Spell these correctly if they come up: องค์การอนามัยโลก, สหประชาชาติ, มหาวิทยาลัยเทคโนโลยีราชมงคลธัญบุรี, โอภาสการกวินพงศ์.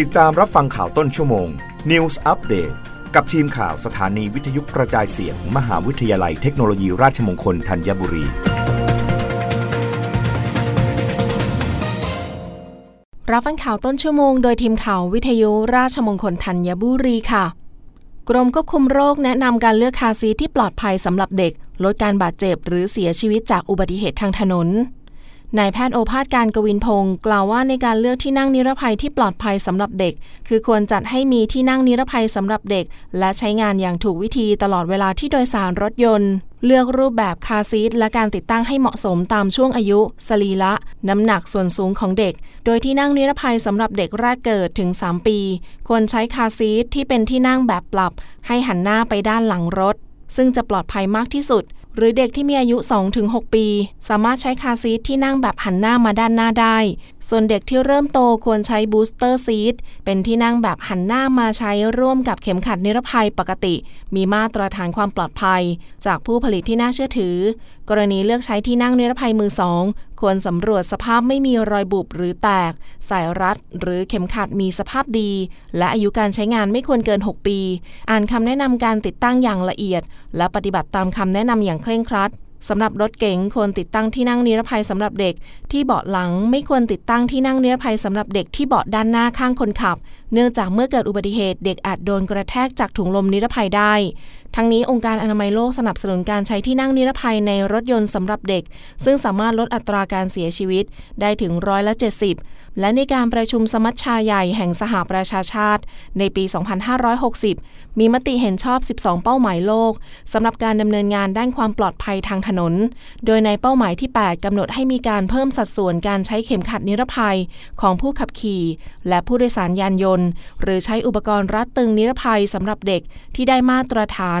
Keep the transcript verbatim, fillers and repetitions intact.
ติดตามรับฟังข่าวต้นชั่วโมง News Update กับทีมข่าวสถานีวิทยุกระจายเสียง มหาวิทยาลัยเทคโนโลยีราชมงคลธัญบุรีรับฟังข่าวต้นชั่วโมงโดยทีมข่าววิทยุราชมงคลธัญบุรีค่ะกรมควบคุมโรคแนะนำการเลือกคาร์ซีทที่ปลอดภัยสำหรับเด็กลดการบาดเจ็บหรือเสียชีวิตจากอุบัติเหตุทางถนนนายแพทย์โอภาสการกวินพงศ์กล่าวว่าในการเลือกที่นั่งนิรภัยที่ปลอดภัยสำหรับเด็กคือควรจัดให้มีที่นั่งนิรภัยสำหรับเด็กและใช้งานอย่างถูกวิธีตลอดเวลาที่โดยสารรถยนต์เลือกรูปแบบคาร์ซีทและการติดตั้งให้เหมาะสมตามช่วงอายุสรีระน้ำหนักส่วนสูงของเด็กโดยที่นั่งนิรภัยสำหรับเด็กแรกเกิดถึงสามปีควรใช้คาร์ซีทที่เป็นที่นั่งแบบปรับให้หันหน้าไปด้านหลังรถซึ่งจะปลอดภัยมากที่สุดหรือเด็กที่มีอายุ สองถึงหก ปีสามารถใช้คาร์ซีทที่นั่งแบบหันหน้ามาด้านหน้าได้ส่วนเด็กที่เริ่มโตควรใช้บูสเตอร์ซีทเป็นที่นั่งแบบหันหน้ามาใช้ร่วมกับเข็มขัดนิรภัยปกติมีมาตรฐานความปลอดภัยจากผู้ผลิตที่น่าเชื่อถือกรณีเลือกใช้ที่นั่งนิรภัยมือสองควรสำรวจสภาพไม่มีรอยบุบหรือแตกสายรัดหรือเข็มขัดมีสภาพดีและอายุการใช้งานไม่ควรเกินหกปีอ่านคำแนะนำการติดตั้งอย่างละเอียดและปฏิบัติตามคำแนะนำอย่างเคร่งครัดสำหรับรถเก๋งควรติดตั้งที่นั่งนิรภัยสำหรับเด็กที่เบาะหลังไม่ควรติดตั้งที่นั่งนิรภัยสำหรับเด็กที่เบาะด้านหน้าข้างคนขับเนื่องจากเมื่อเกิดอุบัติเหตุเด็กอาจโดนกระแทกจากถุงลมนิรภัยได้ทั้งนี้องค์การอนามัยโลกสนับสนุนการใช้ที่นั่งนิรภัยในรถยนต์สำหรับเด็กซึ่งสามารถลดอัตราการเสียชีวิตได้ถึงร้อยละเจ็ดสิบและในการประชุมสมัชชาใหญ่แห่งสหประชาชาติในปีสองพันห้าร้อยหกสิบมีมติเห็นชอบสิบสองเป้าหมายโลกสำหรับการดำเนินงานด้านความปลอดภัยทางถนนโดยในเป้าหมายที่แปดกำหนดให้มีการเพิ่มสัดส่วนการใช้เข็มขัดนิรภัยของผู้ขับขี่และผู้โดยสารยานยนต์หรือใช้อุปกรณ์รัดตึงนิรภัยสำหรับเด็กที่ได้มาตรฐาน